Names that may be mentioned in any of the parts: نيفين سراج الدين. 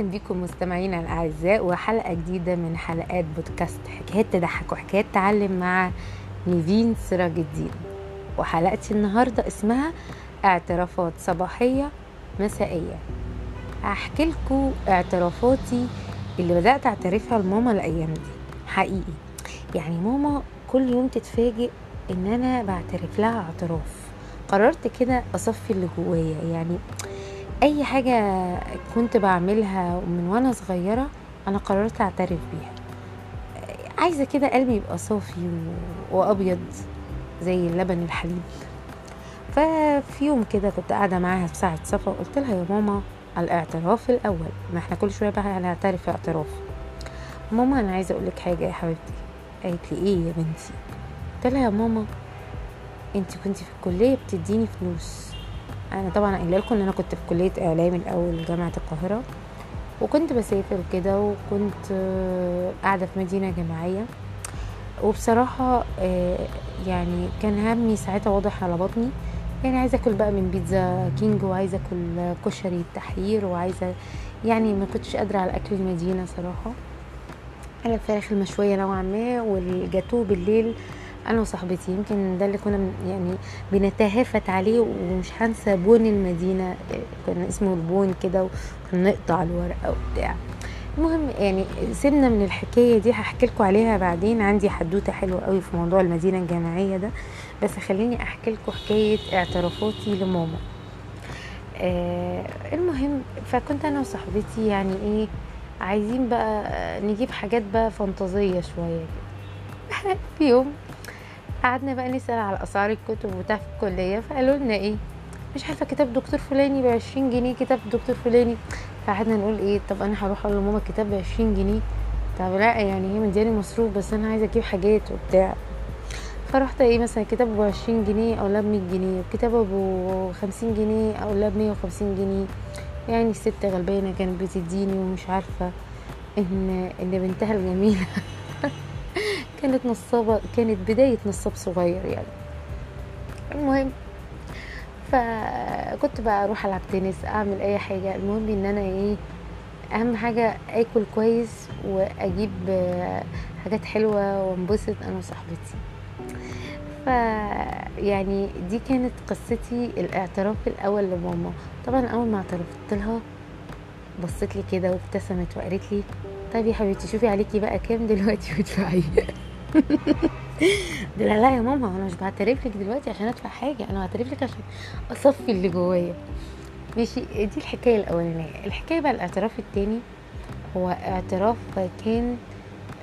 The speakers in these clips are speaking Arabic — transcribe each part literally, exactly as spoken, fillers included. اهلا بكم مستمعينا الاعزاء وحلقه جديده من حلقات بودكاست حكايات تضحك وحكايات تعلم مع نيفين سراج الدين. وحلقتي النهارده اسمها اعترافات صباحيه مسائيه. هحكي لكم اعترافاتي اللي بدات اعترفها لماما الايام دي حقيقي. يعني ماما كل يوم تتفاجئ ان انا بعترف لها اعتراف. قررت كده اصفي اللي جوايا، يعني اي حاجة كنت بعملها من وانا صغيرة انا قررت اعترف بيها. عايزة كده قلبي يبقى صافي وابيض زي اللبن الحليب. ففي يوم كده كنت قاعدة معاها في ساعة صفا وقلت لها يا ماما الاعتراف الاول، ما احنا كل شوية بقى هنعترف اعتراف. ماما انا عايزة اقولك حاجة يا حبيبتي. قالت لي ايه يا بنتي؟ قلت لها يا ماما انت كنت في الكلية بتديني فلوس. انا طبعا قايله لكم ان انا كنت في كليه اعلام الاول جامعه القاهره، وكنت بسافر كده، وكنت قاعده في مدينه جامعيه. وبصراحه يعني كان همي ساعتها واضح على بطني، يعني عايزه اكل بقى من بيتزا كينج، وعايزه اكل كشري التحرير، وعايزه يعني ما كنتش قادره على اكل المدينه صراحه، على الفراخ المشويه نوعا ما والجاتو بالليل انا وصاحبتي. يمكن ده اللي كنا يعني بنتهافت عليه. ومش هنسى بون المدينه، كان اسمه البون كده، ونقطع الورقه وبتاع. المهم يعني سيبنا من الحكايه دي، هحكي لكم عليها بعدين. عندي حدوته حلوه قوي في موضوع المدينه الجامعيه ده، بس خليني احكي لكم حكايه اعترافاتي لماما. آه المهم فكنت انا وصاحبتي يعني ايه عايزين بقى نجيب حاجات بقى فانتازيه شويه. في يوم قعدنا بقى نسأل على أسعار الكتب وبتاع في الكلية، فقالوا لنا إيه مش عارفة كتاب دكتور فلاني بعشرين جنيه، كتاب دكتور فلاني. فقعدنا نقول إيه طب أنا هروح أقول لماما الكتاب بعشرين جنيه؟ طب لا يعني هي مدياني مصروف، بس أنا عايزة أجيب حاجات وبتاع. فروحت إيه مثلا كتاب بعشرين جنيه أو لا بمية جنيه، وكتاب أبو خمسين جنيه أو لا بمية وخمسين جنيه. يعني الست غلبانة كانت بتديني، ومش عارفة إن إن بنتها الجميلة كانت نصابة، كانت بداية نصاب صغير يعني. المهم فكنت بقى اروح العب تنس، اعمل اي حاجة، المهم ان انا ايه اهم حاجة اكل كويس واجيب حاجات حلوة وانبسط انا وصاحبتي. فيعني دي كانت قصتي الاعتراف الاول لماما. طبعا اول ما اعترفت لها بصت لي كده وابتسمت وقالت لي طيب يا حبيبتي شوفي عليكي بقى كام دلوقتي وادفعي. لا لا يا ماما انا مش بعترف لك دلوقتي عشان ادفع حاجه، انا بعترف لك عشان اصفي اللي جوايا. ماشي، دي الحكايه الاولانيه. الحكايه بقى الاعتراف الثاني هو اعتراف كان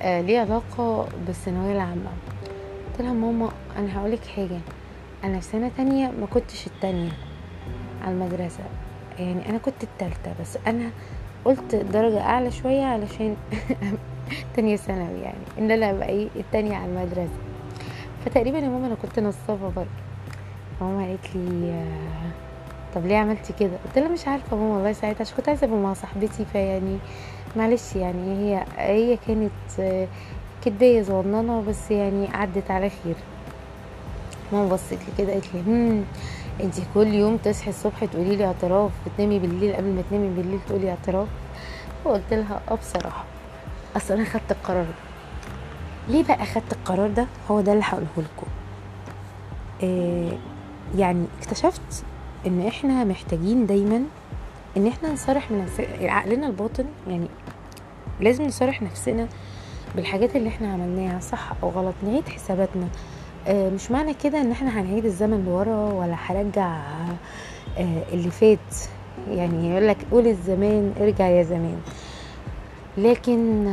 آه ليه علاقه بالثانويه العامه. قلت لها ماما انا هقول لك حاجه، انا في سنه تانية ما كنتش الثانيه على المدرسه، يعني انا كنت الثالثه، بس انا قلت درجه اعلى شويه علشان تانية ثانوي، يعني ان انا بقى ايه التانية على المدرسه. فتقريبا يا ماما انا كنت نصابه برضه. ماما قالت لي طب ليه عملتي كده؟ قلت لها مش عارفه ماما والله، ساعتها عشان كنت عايزه ابقى مع صاحبتي، فيعني معلش يعني هي هي كانت كديه صغننه، بس يعني عدت على خير. ماما بصت لي كده قالت لي امم انتي كل يوم تصحي الصبح تقولي لي اعتراف، وتنامي بالليل قبل ما تنامي بالليل تقولي اعتراف. وقلت لها اه بصراحه اصل انا خدت القرار ده. ليه بقى خدت القرار ده؟ هو ده اللي هقوله لكم. آه يعني اكتشفت ان احنا محتاجين دايما ان احنا نصارح من عقلنا الباطن، يعني لازم نصارح نفسنا بالحاجات اللي احنا عملناها صح او غلط، نعيد حساباتنا. آه مش معنى كده ان احنا هنعيد الزمن لورا ولا هرجع آه اللي فات. يعني يقول لك قول الزمان ارجع يا زمان، لكن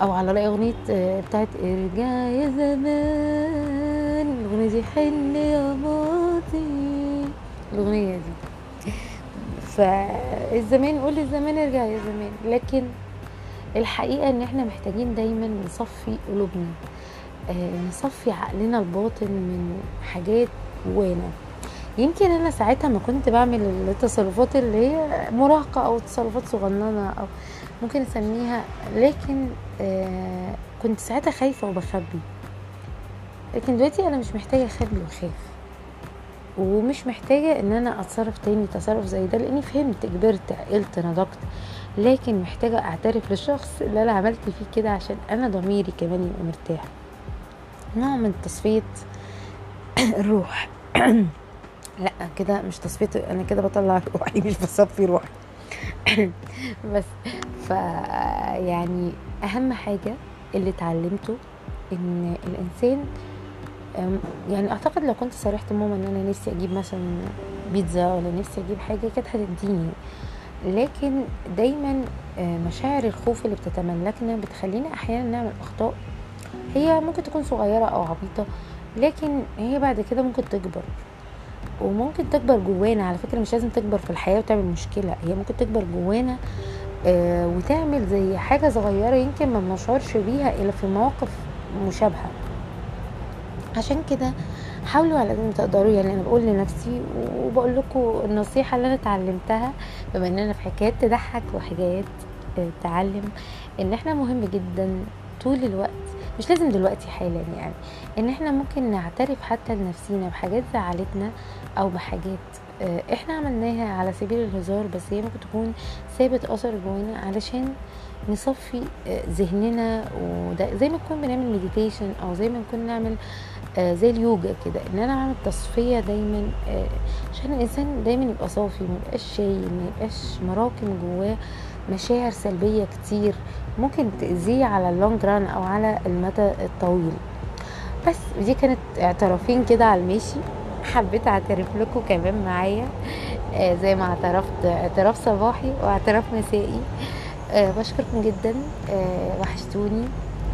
او على رأي اغنيه بتاعت ارجع يا زمان، الاغنيه دي حن يا ماضي، الاغنيه دي. فالزمان قول الزمان ارجع يا زمان، لكن الحقيقه ان احنا محتاجين دايما نصفي قلوبنا، نصفي عقلنا الباطن من حاجات جوانا. يمكن انا ساعتها ما كنت بعمل التصرفات اللي هي مراهقه او تصرفات صغننه او ممكن اسميها، لكن آه كنت ساعتها خايفه وبخبي. لكن دلوقتي انا مش محتاجه اخبي وخايف، ومش محتاجه ان انا اتصرف تاني تصرف زي ده، لاني فهمت، كبرت، عقلت، نضجت. لكن محتاجه اعترف للشخص اللي انا عملت فيه كده عشان انا ضميري كمان يبقى مرتاح. نوع من تصفيه الروح. لا كده مش تصفيه، انا كده بطلع روحي مش بصفي روحي. بس ف يعني اهم حاجه اللي اتعلمته ان الانسان، يعني اعتقد لو كنت صرحت ماما ان انا نفسي اجيب مثلا بيتزا ولا نفسي اجيب حاجه كانت هتديني، لكن دايما مشاعر الخوف اللي بتتملكنا بتخلينا احيانا نعمل اخطاء هي ممكن تكون صغيره او عبيطه، لكن هي بعد كده ممكن تكبر، وممكن تكبر جوانا. على فكره مش لازم تكبر في الحياه وتعمل مشكله، هي ممكن تكبر جوانا وتعمل زي حاجه صغيره يمكن ما بنشعرش بيها الا في مواقف مشابهه. عشان كده حاولوا على قد ما تقدروا، يعني انا بقول لنفسي وبقول لكم النصيحه اللي انا اتعلمتها، بما اننا في حكايات تضحك وحكايات تعلم، ان احنا مهم جدا طول الوقت، مش لازم دلوقتي حالا يعني، ان احنا ممكن نعترف حتى لنفسينا بحاجات زعلتنا او بحاجات احنا عملناها على سبيل الهزار، بس هي ممكن تكون سابت اثر جوانا، علشان نصفي ذهننا. وده زي ما نكون بنعمل مديتيشن، او زي ما نكون نعمل زي اليوجا كده، ان انا اعمل تصفيه دايما عشان الانسان دايما يبقى صافي، ما يبقاش شايل، ما يبقاش مراكم جواه مشاعر سلبيه كتير ممكن تاذيه على اللونج ران او على المدى الطويل. بس دي كانت اعترافين كده على الماشي، حبيت اعترف لكم كمان معايا زي ما اعترفت، اعتراف صباحي واعتراف مسائي. أه بشكركم جدا، أه وحشتوني،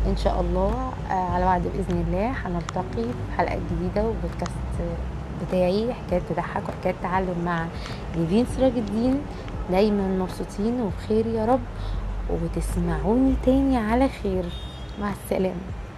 ان شاء الله أه على وعد باذن الله هنلتقي في حلقه جديده وبودكاست بتاعي حكايات تضحك وحكايات تعلم مع نيفين سراج الدين. دايما مبسوطين وبخير يا رب، وتسمعوني تاني على خير. مع السلامه.